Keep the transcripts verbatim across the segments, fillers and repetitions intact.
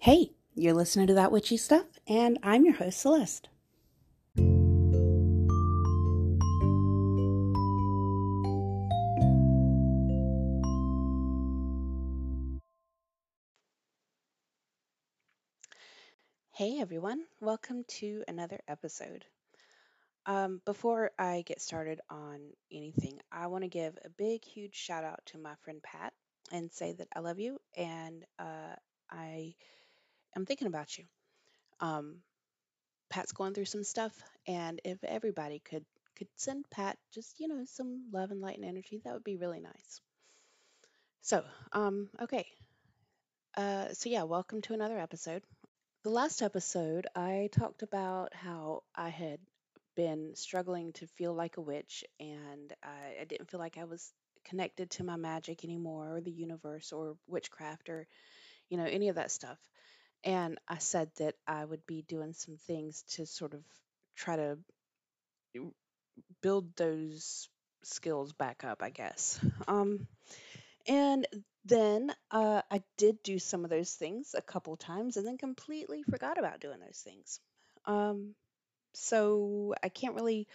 Hey, you're listening to That Witchy Stuff, and I'm your host, Celeste. Hey everyone, welcome to another episode. Um, before I get started on anything, I want to give a big, huge shout out to my friend Pat and say that I love you, and uh, I... I'm thinking about you. Um, Pat's going through some stuff, and if everybody could could send Pat just, you know, some love and light and energy, that would be really nice. So, um, okay. Uh, so yeah, welcome to another episode. The last episode, I talked about how I had been struggling to feel like a witch, and I, I didn't feel like I was connected to my magic anymore, or the universe, or witchcraft, or, you know, any of that stuff. And I said that I would be doing some things to sort of try to build those skills back up, I guess. Um, and then uh, I did do some of those things a couple times and then completely forgot about doing those things. Um, so I can't really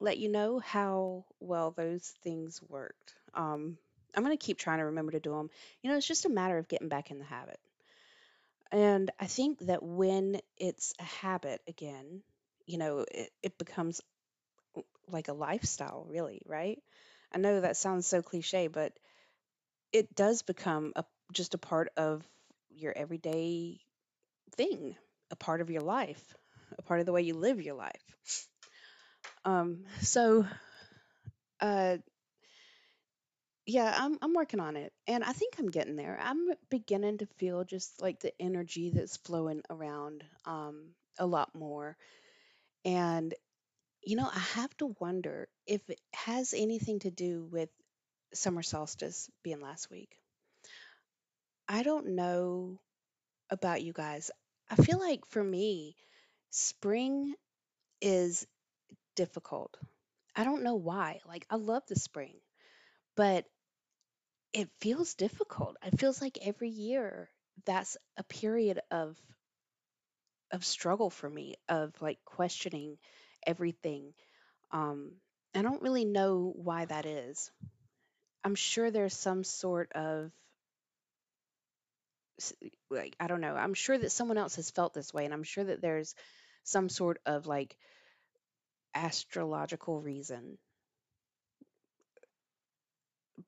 let you know how well those things worked. Um, I'm going to keep trying to remember to do them. You know, it's just a matter of getting back in the habit. And I think that when it's a habit again, you know, it, it becomes like a lifestyle, really, right? I know that sounds so cliche, but it does become a, just a part of your everyday thing, a part of your life, a part of the way you live your life. Um, so, uh, Yeah, I'm I'm working on it, and I think I'm getting there. I'm beginning to feel just like the energy that's flowing around um, a lot more, and you know, I have to wonder if it has anything to do with summer solstice being last week. I don't know about you guys. I feel like for me, spring is difficult. I don't know why. Like, I love the spring, but it feels difficult. It feels like every year that's a period of of struggle for me, of like questioning everything. Um, I don't really know why that is. I'm sure there's some sort of, like, I don't know. I'm sure that someone else has felt this way, and I'm sure that there's some sort of like astrological reason.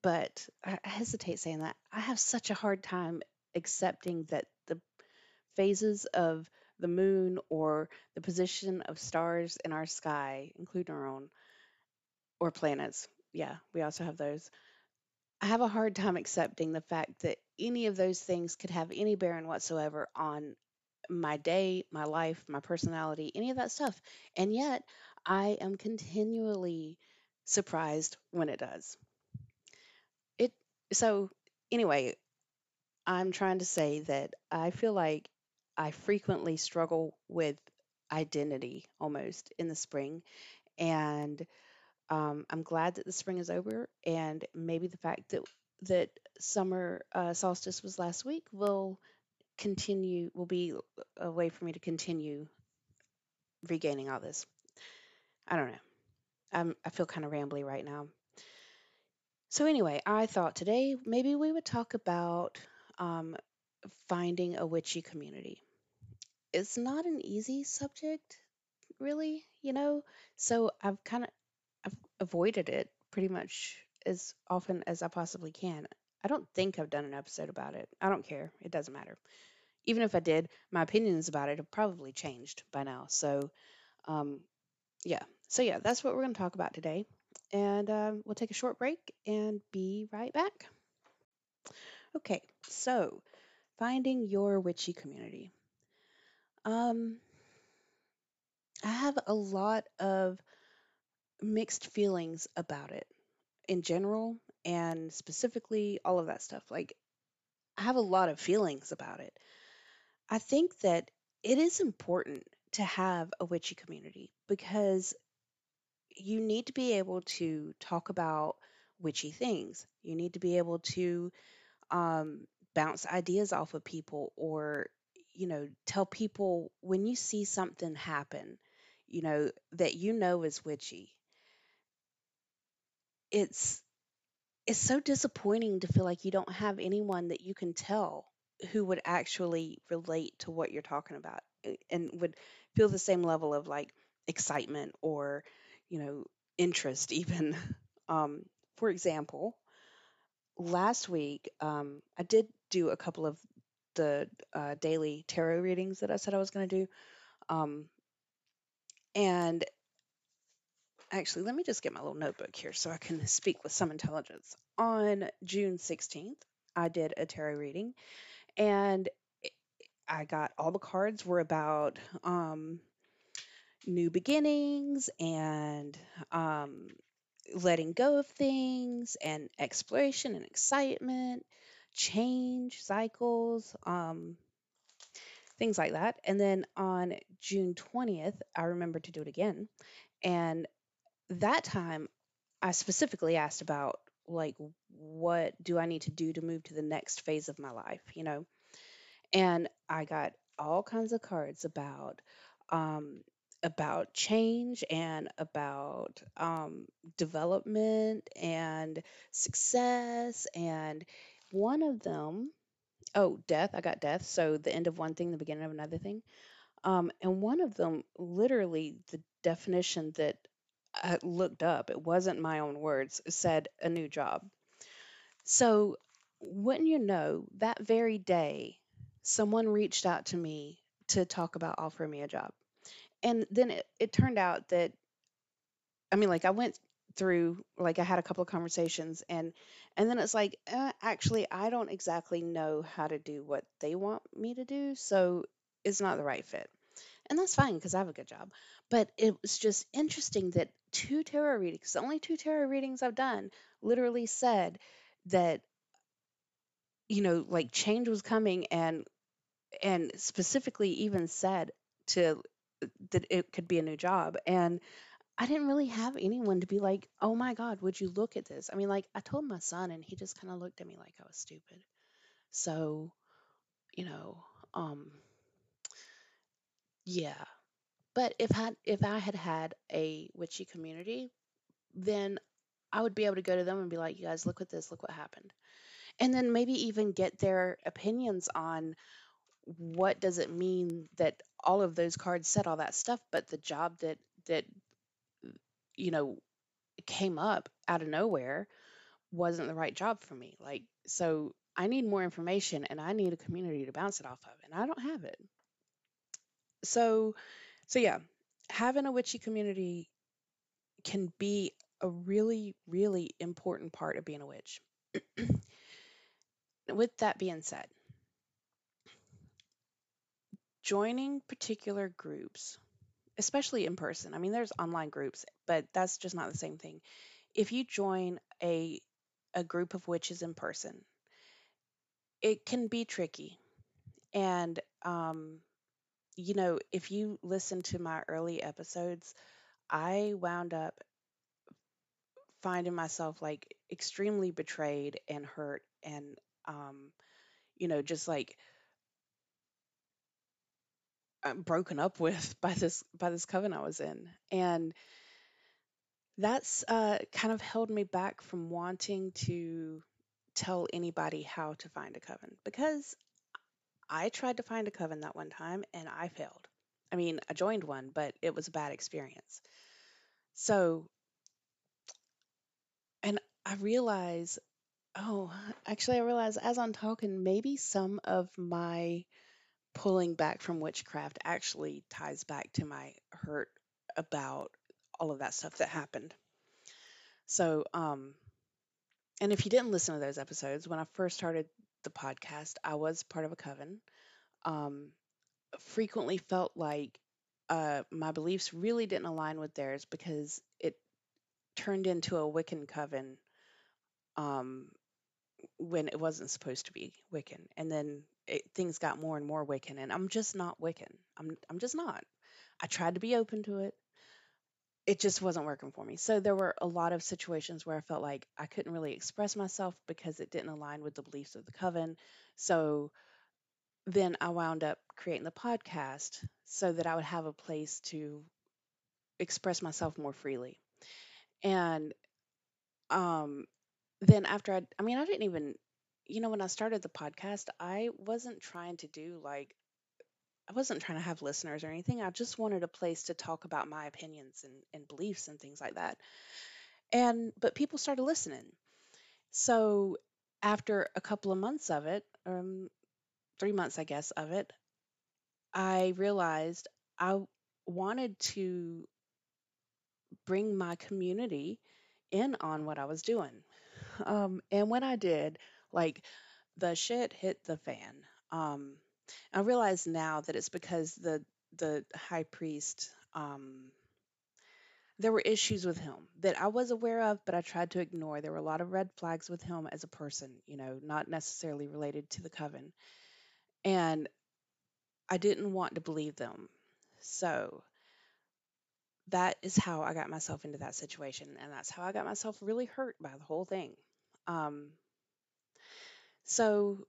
But I hesitate saying that. I have such a hard time accepting that the phases of the moon or the position of stars in our sky, including our own, or planets. Yeah, we also have those. I have a hard time accepting the fact that any of those things could have any bearing whatsoever on my day, my life, my personality, any of that stuff. And yet, I am continually surprised when it does. So anyway, I'm trying to say that I feel like I frequently struggle with identity almost in the spring, and um, I'm glad that the spring is over, and maybe the fact that that summer uh, solstice was last week will continue, will be a way for me to continue regaining all this. I don't know. I'm, I feel kind of rambly right now. So anyway, I thought today maybe we would talk about um, finding a witchy community. It's not an easy subject, really, you know, so I've kind of I've avoided it pretty much as often as I possibly can. I don't think I've done an episode about it. I don't care. It doesn't matter. Even if I did, my opinions about it have probably changed by now. So, um, yeah. So, yeah, that's what we're going to talk about today. And um, we'll take a short break and be right back. Okay, so finding your witchy community. Um, I have a lot of mixed feelings about it in general and specifically all of that stuff. Like, I have a lot of feelings about it. I think that it is important to have a witchy community because you need to be able to talk about witchy things. You need to be able to um, bounce ideas off of people, or you know tell people when you see something happen you know that you know is witchy. It's it's so disappointing to feel like you don't have anyone that you can tell who would actually relate to what you're talking about a- and would feel the same level of like excitement or you know interest even. um, For example, last week um, I did do a couple of the uh, daily tarot readings that I said I was going to do, um, and actually, let me just get my little notebook here so I can speak with some intelligence. On June sixteenth, I did a tarot reading, and it- I got all the cards were about um, new beginnings and um, letting go of things and exploration and excitement, change, cycles, um, things like that. And then on June twentieth, I remembered to do it again. And that time, I specifically asked about like what do I need to do to move to the next phase of my life, you know? And I got all kinds of cards about um about change and about um development and success, and one of them, oh, death. I got death, so the end of one thing, the beginning of another thing. Um, and one of them, literally, the definition that I looked up, it wasn't my own words, it said a new job. So, wouldn't you know, that very day, someone reached out to me to talk about offering me a job. And then it, it turned out that, I mean, like I went through, like I had a couple of conversations, and and then it's like, uh, actually, I don't exactly know how to do what they want me to do, so it's not the right fit. And that's fine because I have a good job. But it was just interesting that two tarot readings, the only two tarot readings I've done, literally said that you know like change was coming, and and specifically even said to that it could be a new job. And I didn't really have anyone to be like, "Oh my God, would you look at this?" I mean, like I told my son, and he just kind of looked at me like I was stupid. So, you know, um, yeah. But if I if I had had a witchy community, then I would be able to go to them and be like, "You guys, look at this. Look what happened," and then maybe even get their opinions on what does it mean that all of those cards said all that stuff, but the job that that you know came up out of nowhere wasn't the right job for me. Like, so I need more information, and I need a community to bounce it off of, and I don't have it. So, so yeah, having a witchy community can be a really, really important part of being a witch. With that being said, joining particular groups, especially in person, I mean, there's online groups, but that's just not the same thing. If you join a a group of witches in person, it can be tricky. And um, you know, if you listen to my early episodes, I wound up finding myself like extremely betrayed and hurt, and um, you know, just like uh, broken up with by this by this coven I was in. And that's uh, kind of held me back from wanting to tell anybody how to find a coven, because I tried to find a coven that one time and I failed. I mean, I joined one, but it was a bad experience. So, and I realize, oh, actually, I realize as I'm talking, maybe some of my pulling back from witchcraft actually ties back to my hurt about all of that stuff that happened. So, um, and if you didn't listen to those episodes, when I first started the podcast, I was part of a coven. Um, Frequently felt like uh, my beliefs really didn't align with theirs, because it turned into a Wiccan coven um, when it wasn't supposed to be Wiccan. And then it, things got more and more Wiccan, and I'm just not Wiccan. I'm I'm just not. I tried to be open to it. it just wasn't working for me. So there were a lot of situations where I felt like I couldn't really express myself because it didn't align with the beliefs of the coven. So then I wound up creating the podcast so that I would have a place to express myself more freely. And um, then after I, I mean, I didn't even, you know, when I started the podcast, I wasn't trying to do like, I wasn't trying to have listeners or anything. I just wanted a place to talk about my opinions and, and beliefs and things like that. And, but people started listening. So after a couple of months of it, um, three months, I guess, of it, I realized I wanted to bring my community in on what I was doing. Um, and when I did, like, the shit hit the fan. Um, I realize now that it's because the the high priest, um, there were issues with him that I was aware of, but I tried to ignore. There were a lot of red flags with him as a person, you know, not necessarily related to the coven. And I didn't want to believe them. So that is how I got myself into that situation. And that's how I got myself really hurt by the whole thing. Um, so...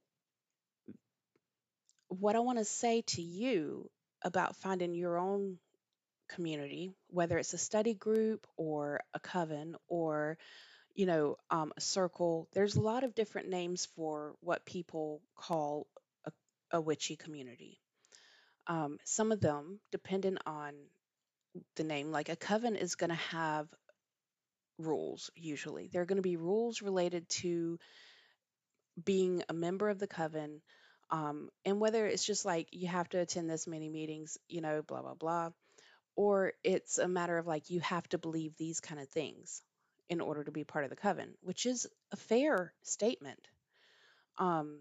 What I want to say to you about finding your own community, whether it's a study group or a coven or, you know, um, a circle, there's a lot of different names for what people call a, a witchy community. Um, some of them, depending on the name, like a coven is going to have rules usually. There are going to be rules related to being a member of the coven. Um, and whether it's just like you have to attend this many meetings, you know, blah, blah, blah, or it's a matter of like you have to believe these kind of things in order to be part of the coven, which is a fair statement. Um,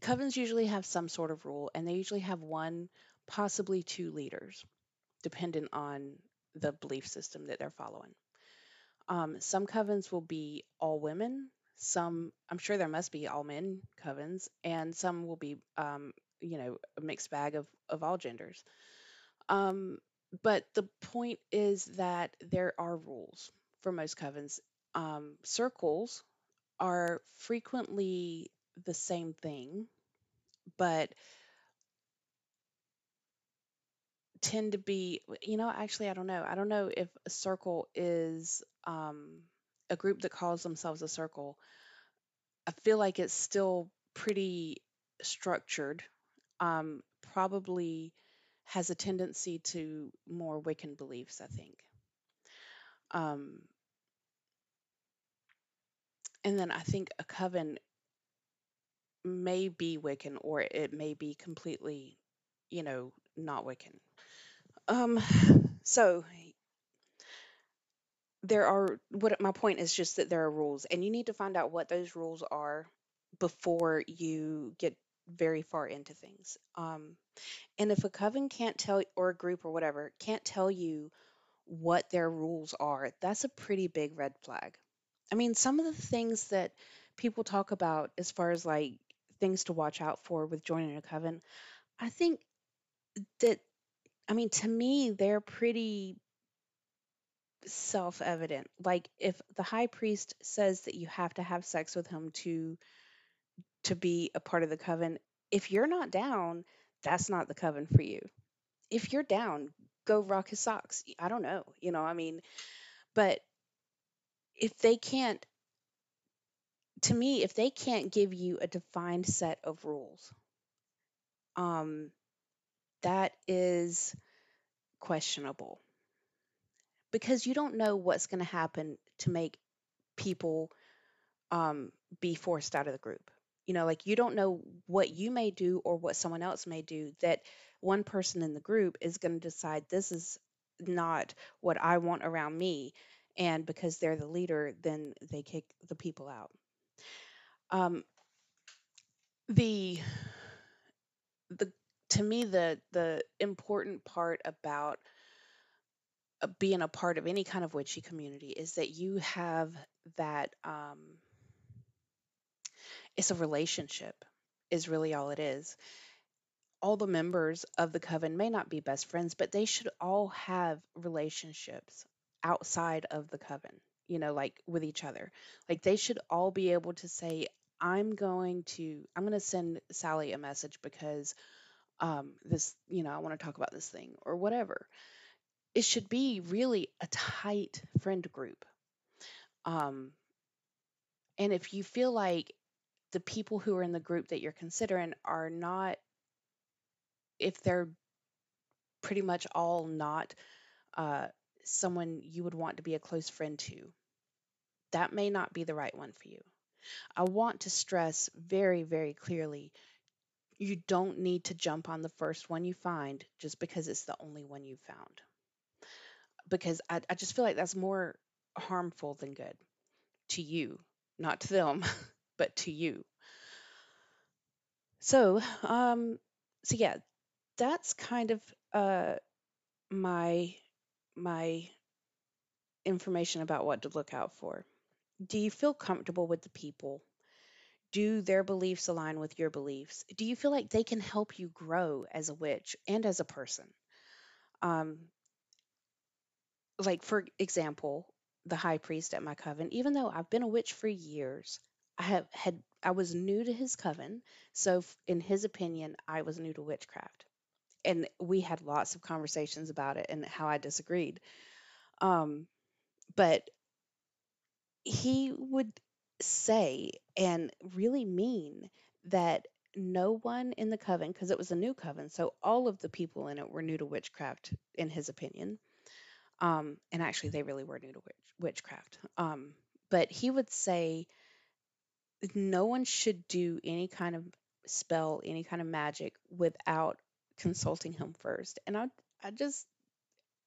covens usually have some sort of rule, and they usually have one, possibly two leaders, depending on the belief system that they're following. Um, some covens will be all women. Some, I'm sure there must be all men covens, and some will be, um, you know, a mixed bag of, of all genders. Um, but the point is that there are rules for most covens. Um, circles are frequently the same thing, but tend to be, you know, actually, I don't know. I don't know if a circle is... Um, a group that calls themselves a circle, I feel like it's still pretty structured, um, probably has a tendency to more Wiccan beliefs, I think. Um, and then I think a coven may be Wiccan, or it may be completely, you know, not Wiccan. Um, so... There are, what my point is just that there are rules, and you need to find out what those rules are before you get very far into things. Um, and if a coven can't tell, or a group or whatever, can't tell you what their rules are, that's a pretty big red flag. I mean, some of the things that people talk about as far as like things to watch out for with joining a coven, I think that, I mean, to me, they're pretty self-evident. Like if the high priest says that you have to have sex with him to to be a part of the coven, if you're not down, that's not the coven for you. If you're down, go rock his socks. I don't know, you know, I mean, but if they can't, to me, if they can't give you a defined set of rules, um, that is questionable. Because you don't know what's going to happen to make people um, be forced out of the group. You know, like you don't know what you may do or what someone else may do, that one person in the group is going to decide this is not what I want around me. And because they're the leader, then they kick the people out. Um, the, the, to me, the, the important part about being a part of any kind of witchy community is that you have that, um, it's a relationship is really all it is. all the members of the coven may not be best friends, but they should all have relationships outside of the coven, you know, like with each other. Like they should all be able to say, I'm going to, I'm going to send Sally a message because um, this, you know, I want to talk about this thing or whatever. It should be really a tight friend group. Um, and if you feel like the people who are in the group that you're considering are not, if they're pretty much all not uh, someone you would want to be a close friend to, that may not be the right one for you. I want to stress very, very clearly, you don't need to jump on the first one you find just because it's the only one you found. Because I, I just feel like that's more harmful than good to you, not to them, but to you. So, um, so yeah, that's kind of uh, my, my information about what to look out for. Do you feel comfortable with the people? Do their beliefs align with your beliefs? Do you feel like they can help you grow as a witch and as a person? Um, like, for example, the high priest at my coven, even though I've been a witch for years, I have had I was new to his coven. So in his opinion, I was new to witchcraft. And we had lots of conversations about it and how I disagreed. Um, but he would say and really mean that no one in the coven, because it was a new coven, so all of the people in it were new to witchcraft, in his opinion. Um, and actually, they really were new to witch, witchcraft. Um, but he would say no one should do any kind of spell, any kind of magic, without consulting him first. And I, I just,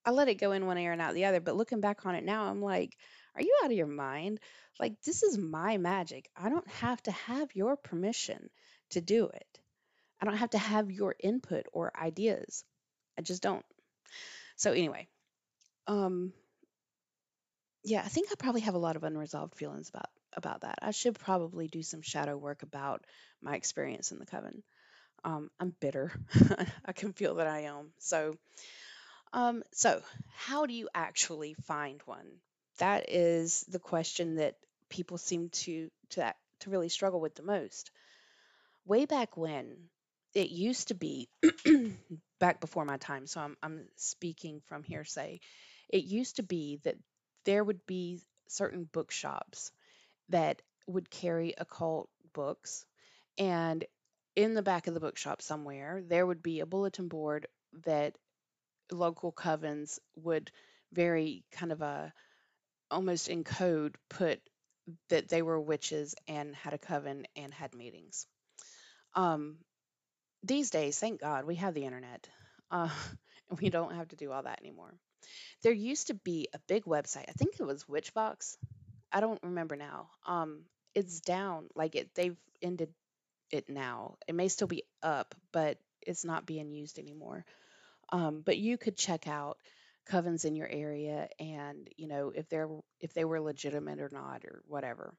I let it go in one ear and out the other. But looking back on it now, I'm like, are you out of your mind? Like, this is my magic. I don't have to have your permission to do it. I don't have to have your input or ideas. I just don't. So anyway, um, yeah, I think I probably have a lot of unresolved feelings about, about that. I should probably do some shadow work about my experience in the coven. Um, I'm bitter. I can feel that I am. So, um, so how do you actually find one? That is the question that people seem to, to to really struggle with the most. Way back when, it used to be, back before my time, so I'm, I'm speaking from hearsay, it used to be that there would be certain bookshops that would carry occult books, and in the back of the bookshop somewhere, there would be a bulletin board that local covens would very kind of a, almost in code, put that they were witches and had a coven and had meetings. Um, these days, thank God, we have the internet. Uh, and we don't have to do all that anymore. There used to be a big website. I think it was Witchbox. I don't remember now. Um, it's down. Like it, they've ended it now. It may still be up, but it's not being used anymore. Um, but you could check out covens in your area, and you know if they're if they were legitimate or not or whatever.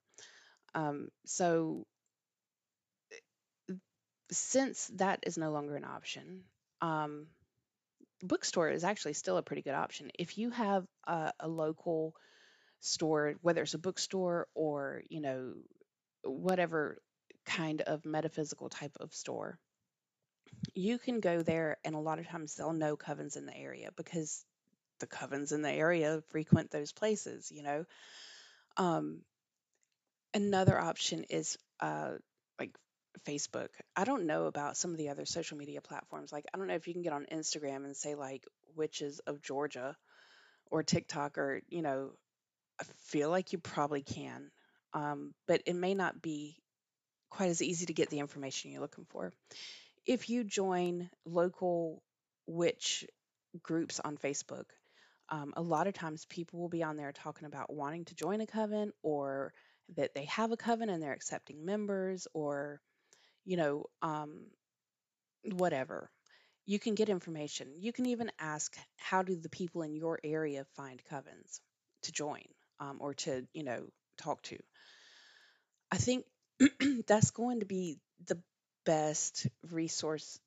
Um, so since that is no longer an option, um, bookstore is actually still a pretty good option. If you have a, a local store, whether it's a bookstore or you know whatever kind of metaphysical type of store, you can go there, and a lot of times they'll know covens in the area because the covens in the area frequent those places, you know. Um, another option is uh, like Facebook. I don't know about some of the other social media platforms. Like, I don't know if you can get on Instagram and say like witches of Georgia, or TikTok, or, you know, I feel like you probably can. Um, but it may not be quite as easy to get the information you're looking for. If you join local witch groups on Facebook, um, a lot of times people will be on there talking about wanting to join a coven, or that they have a coven and they're accepting members, or, you know, um, whatever. You can get information. You can even ask, how do the people in your area find covens to join, um, or to, you know, talk to? I think that's going to be the best resource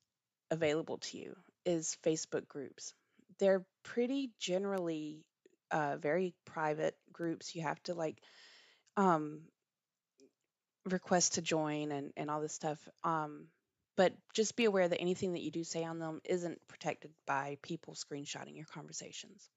available to you is Facebook groups. They're pretty generally uh, very private groups. You have to like um, request to join and, and all this stuff. Um, but just be aware that anything that you do say on them isn't protected by people screenshotting your conversations.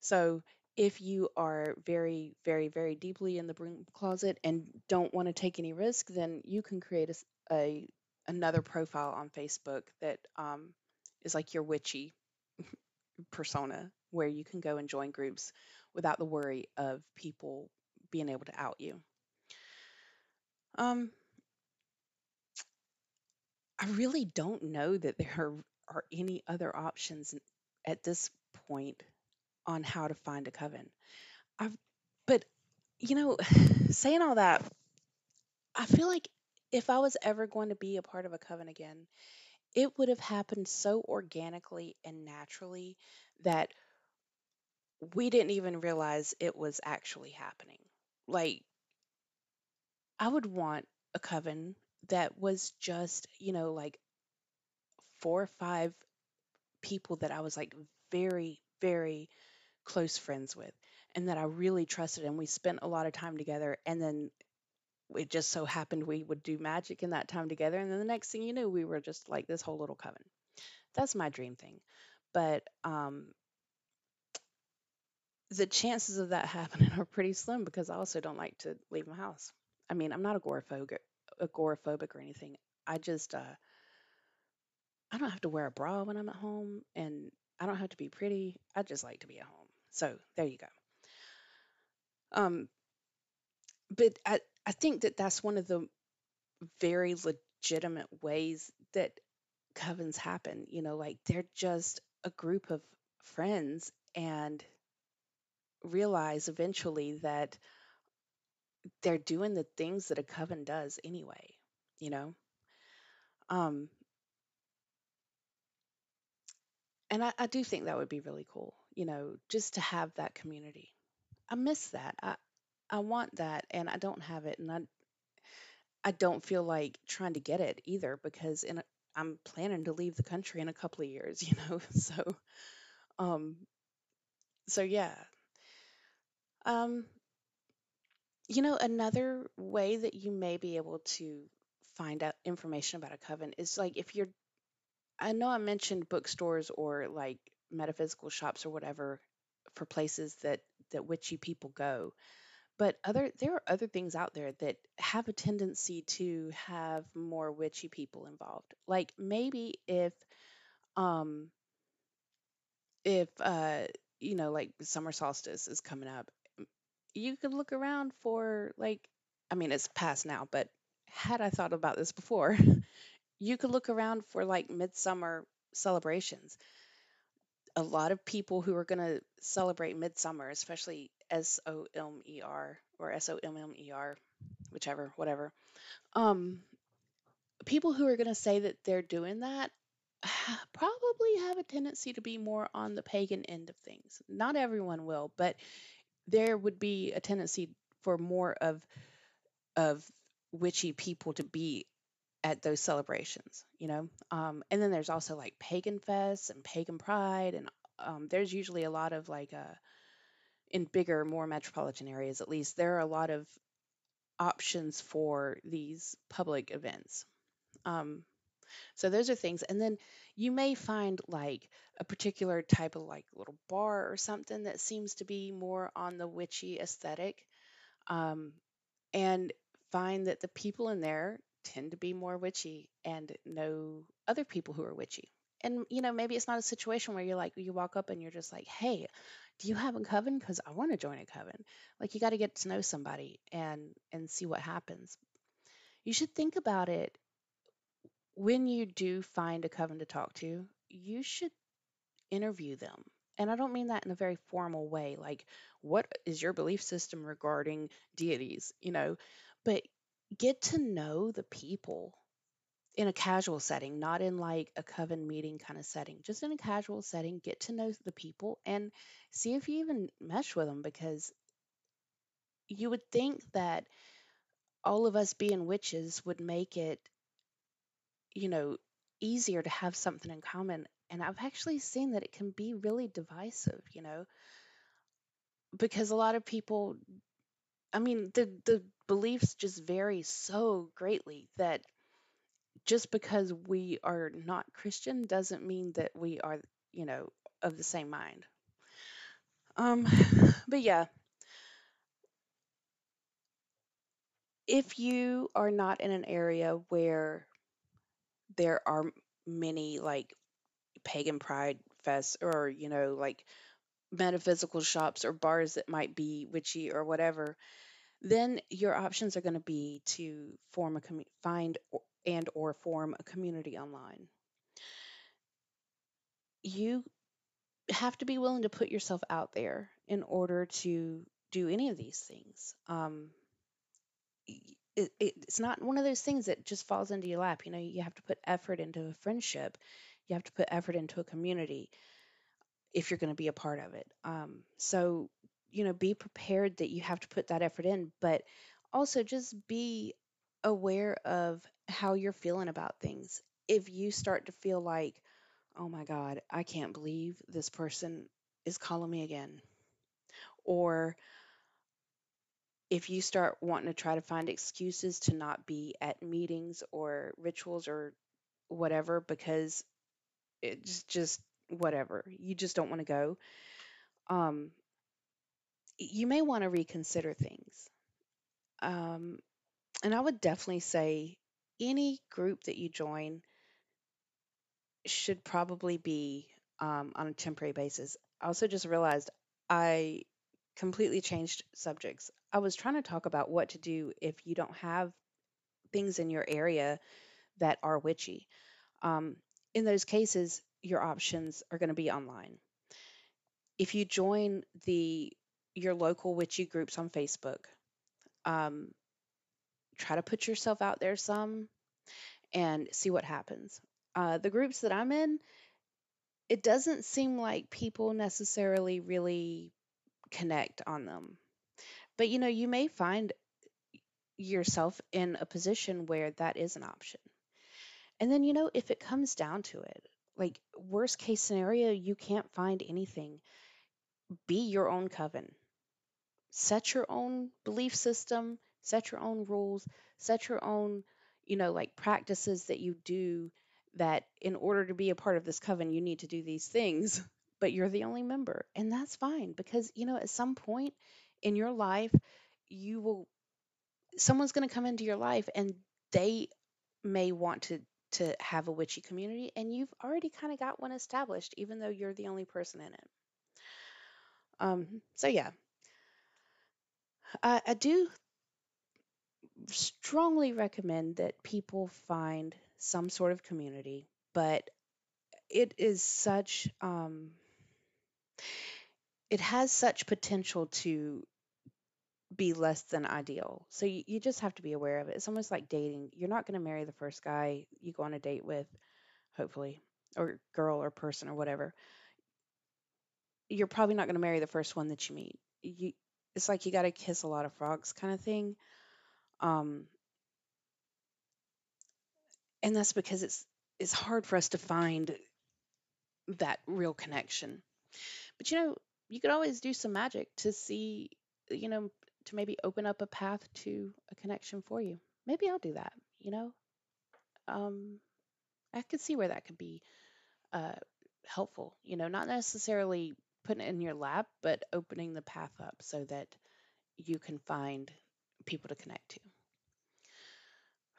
So if you are very, very, very deeply in the broom closet and don't want to take any risk, then you can create a, a another profile on Facebook that um, is like your witchy persona, where you can go and join groups without the worry of people being able to out you. Um, I really don't know that there are, are any other options at this point on how to find a coven. I've, but, you know, saying all that, I feel like if I was ever going to be a part of a coven again, it would have happened so organically and naturally that we didn't even realize it was actually happening. Like, I would want a coven that was just, you know, like four or five people that I was like very, very close friends with and that I really trusted, and we spent a lot of time together, and then it just so happened we would do magic in that time together, and then the next thing you knew we were just like this whole little coven. That's my dream thing. But um the chances of that happening are pretty slim, because I also don't like to leave my house. I mean, I'm not agoraphobic agoraphobic or anything. I just uh I don't have to wear a bra when I'm at home, and I don't have to be pretty. I just like to be at home. So there you go. Um, but I, I think that that's one of the very legitimate ways that covens happen. You know, like they're just a group of friends and realize eventually that they're doing the things that a coven does anyway, you know? Um, And I, I do think that would be really cool, you know, just to have that community. I miss that. I I want that, and I don't have it, and I I don't feel like trying to get it either, because in a, I'm planning to leave the country in a couple of years, you know. So, um, so yeah. Um, you know, another way that you may be able to find out information about a coven is like if you're. I know I mentioned bookstores or like metaphysical shops or whatever for places that, that witchy people go, but other, there are other things out there that have a tendency to have more witchy people involved. Like maybe if, um, if, uh, you know, like summer solstice is coming up, you could look around for like, I mean, it's past now, but had I thought about this before, you could look around for like midsummer celebrations. A lot of people who are going to celebrate midsummer, especially S O M E R or S O M M E R, whichever, whatever. Um, people who are going to say that they're doing that probably have a tendency to be more on the pagan end of things. Not everyone will, but there would be a tendency for more of, of witchy people to be at those celebrations, you know? Um, and then there's also like pagan fests and pagan pride. And um, there's usually a lot of like, uh, in bigger, more metropolitan areas, at least, there are a lot of options for these public events. Um, so those are things. And then you may find like a particular type of like little bar or something that seems to be more on the witchy aesthetic, um, and find that the people in there tend to be more witchy and know other people who are witchy. And, you know, maybe it's not a situation where you're like, you walk up and you're just like, hey, do you have a coven? Because I want to join a coven. Like, you got to get to know somebody and, and see what happens. You should think about it. When you do find a coven to talk to, you should interview them. And I don't mean that in a very formal way. Like, what is your belief system regarding deities, you know? But get to know the people in a casual setting, not in like a coven meeting kind of setting, just in a casual setting. Get to know the people and see if you even mesh with them, because you would think that all of us being witches would make it, you know, easier to have something in common. And I've actually seen that it can be really divisive, you know, because a lot of people, I mean, the, the beliefs just vary so greatly that just because we are not Christian doesn't mean that we are, you know, of the same mind. Um, but yeah, if you are not in an area where there are many like pagan pride fests or, you know, like metaphysical shops or bars that might be witchy or whatever, then your options are going to be to form a commu- find or, and or form a community online. You have to be willing to put yourself out there in order to do any of these things. Um, it, it, it's not one of those things that just falls into your lap. You know, you have to put effort into a friendship. You have to put effort into a community if you're going to be a part of it. Um, so, you know, be prepared that you have to put that effort in, but also just be aware of how you're feeling about things. If you start to feel like, oh my God, I can't believe this person is calling me again. Or if you start wanting to try to find excuses to not be at meetings or rituals or whatever, because it's just whatever, you just don't want to go. Um, you may want to reconsider things. Um, and I would definitely say any group that you join should probably be um, on a temporary basis. I also just realized I completely changed subjects. I was trying to talk about what to do if you don't have things in your area that are witchy. Um, in those cases, your options are going to be online. If you join the your local witchy groups on Facebook, um, try to put yourself out there some and see what happens. Uh, the groups that I'm in, it doesn't seem like people necessarily really connect on them. But, you know, you may find yourself in a position where that is an option. And then, you know, if it comes down to it, like worst case scenario, you can't find anything. Be your own coven. Set your own belief system, set your own rules, set your own, you know, like practices that you do that in order to be a part of this coven, you need to do these things, but you're the only member. And that's fine because, you know, at some point in your life, you will, someone's going to come into your life and they may want to, to have a witchy community. And you've already kind of got one established, even though you're the only person in it. Um, so yeah, I, I do strongly recommend that people find some sort of community, but it is such, um, it has such potential to be less than ideal. So you, you just have to be aware of it. It's almost like dating. You're not going to marry the first guy you go on a date with, hopefully, or girl or person or whatever. You're probably not going to marry the first one that you meet. You, it's like you got to kiss a lot of frogs kind of thing. Um, and that's because it's it's hard for us to find that real connection. But, you know, you could always do some magic to see, you know, to maybe open up a path to a connection for you. Maybe I'll do that, you know. Um, I could see where that could be uh, helpful, you know, not necessarily putting it in your lap, but opening the path up so that you can find people to connect to.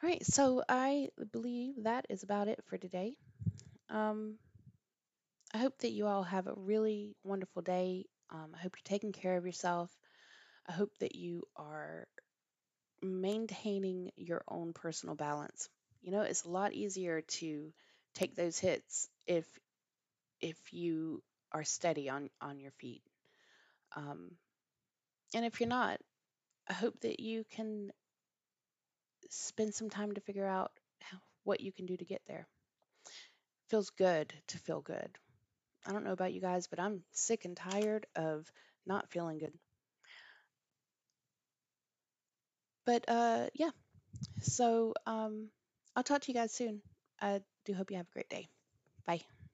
All right, so I believe that is about it for today. Um, I hope that you all have a really wonderful day. Um, I hope you're taking care of yourself. I hope that you are maintaining your own personal balance. You know, it's a lot easier to take those hits if if you are steady on, on your feet. Um, and if you're not, I hope that you can spend some time to figure out how, what you can do to get there. It feels good to feel good. I don't know about you guys, but I'm sick and tired of not feeling good. But uh, yeah, so um, I'll talk to you guys soon. Uh, Do hope you have a great day. Bye.